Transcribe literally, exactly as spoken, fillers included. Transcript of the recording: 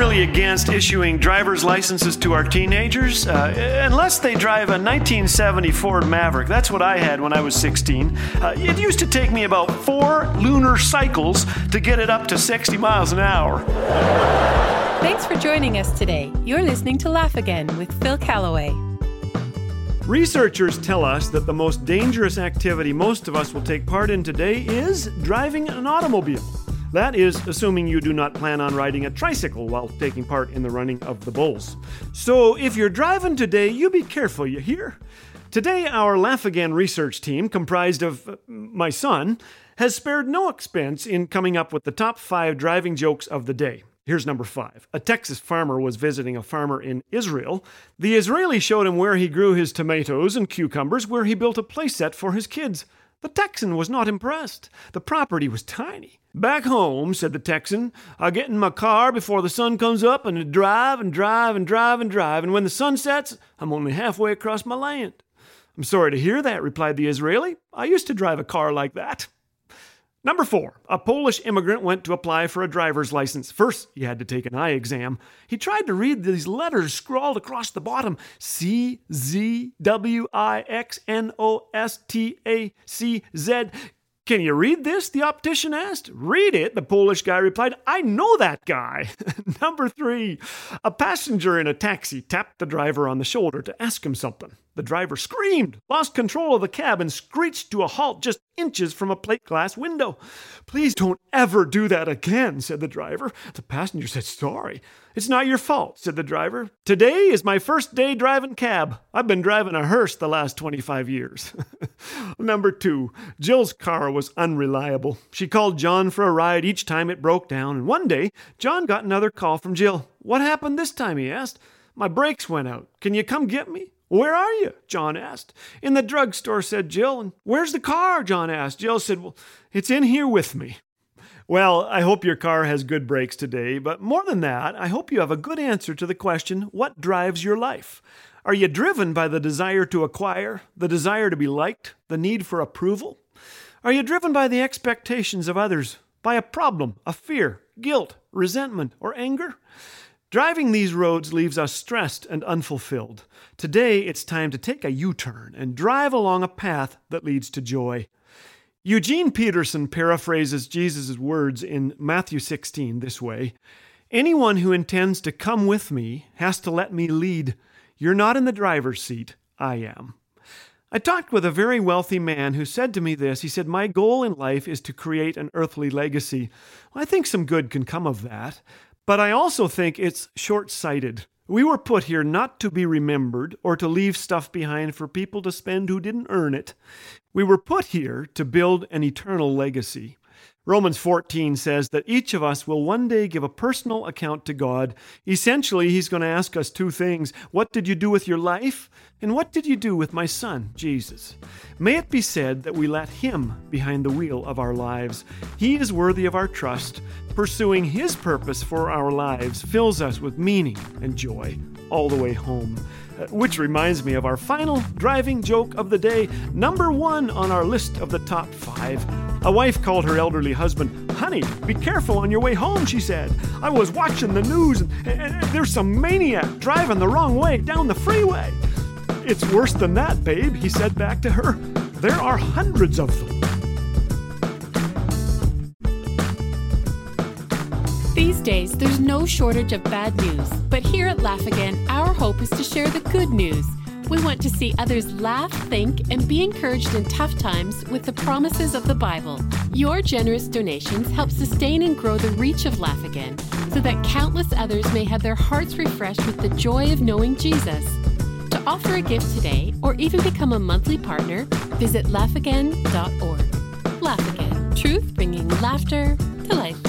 really against issuing driver's licenses to our teenagers, uh, unless they drive a nineteen seventy Ford Maverick. That's what I had when I was sixteen. Uh, it used to take me about four lunar cycles to get it up to sixty miles an hour. Thanks for joining us today. You're listening to Laugh Again with Phil Calloway. Researchers tell us that the most dangerous activity most of us will take part in today is driving an automobile. That is, assuming you do not plan on riding a tricycle while taking part in the running of the bulls. So if you're driving today, you be careful, you hear? Today, our Laugh Again research team, comprised of my son, has spared no expense in coming up with the top five driving jokes of the day. Here's number five. A Texas farmer was visiting a farmer in Israel. The Israeli showed him where he grew his tomatoes and cucumbers, where he built a play set for his kids. The Texan was not impressed. The property was tiny. "Back home," said the Texan, "I get in my car before the sun comes up and drive and drive and drive and drive, and when the sun sets, I'm only halfway across my land." "I'm sorry to hear that," replied the Israeli. "I used to drive a car like that." Number four, a Polish immigrant went to apply for a driver's license. First, he had to take an eye exam. He tried to read these letters scrawled across the bottom. C Z W I X N O S T A C Z. "Can you read this?" the optician asked. "Read it," the Polish guy replied. "I know that guy." Number three, a passenger in a taxi tapped the driver on the shoulder to ask him something. The driver screamed, lost control of the cab, and screeched to a halt just inches from a plate glass window. "Please don't ever do that again," said the driver. The passenger said, "Sorry." "It's not your fault," said the driver. "Today is my first day driving cab. I've been driving a hearse the last twenty-five years. Number two, Jill's car was unreliable. She called John for a ride each time it broke down, and one day, John got another call from Jill. "What happened this time?" he asked. "My brakes went out. Can you come get me?" "Where are you?" John asked. "In the drugstore," said Jill. "And where's the car?" John asked. Jill said, "Well, it's in here with me." Well, I hope your car has good brakes today, but more than that, I hope you have a good answer to the question, what drives your life? Are you driven by the desire to acquire, the desire to be liked, the need for approval? Are you driven by the expectations of others, by a problem, a fear, guilt, resentment, or anger? Driving these roads leaves us stressed and unfulfilled. Today, it's time to take a U-turn and drive along a path that leads to joy. Eugene Peterson paraphrases Jesus' words in Matthew sixteen this way: "Anyone who intends to come with me has to let me lead. You're not in the driver's seat, I am." I talked with a very wealthy man who said to me this. He said, "My goal in life is to create an earthly legacy. Well, I think some good can come of that. But I also think it's short-sighted. We were put here not to be remembered or to leave stuff behind for people to spend who didn't earn it. We were put here to build an eternal legacy." Romans fourteen says that each of us will one day give a personal account to God. Essentially, he's going to ask us two things. What did you do with your life? And what did you do with my son, Jesus? May it be said that we let him behind the wheel of our lives. He is worthy of our trust. Pursuing his purpose for our lives fills us with meaning and joy all the way home. Which reminds me of our final driving joke of the day, number one on our list of the top five. A wife called her elderly husband. "Honey, be careful on your way home," she said. "I was watching the news and, and, and there's some maniac driving the wrong way down the freeway." "It's worse than that, babe," he said back to her. "There are hundreds of them." These days, there's no shortage of bad news. But here at Laugh Again, our hope is to share the good news. We want to see others laugh, think, and be encouraged in tough times with the promises of the Bible. Your generous donations help sustain and grow the reach of Laugh Again so that countless others may have their hearts refreshed with the joy of knowing Jesus. To offer a gift today or even become a monthly partner, visit laugh again dot org. Laugh Again, truth bringing laughter to life.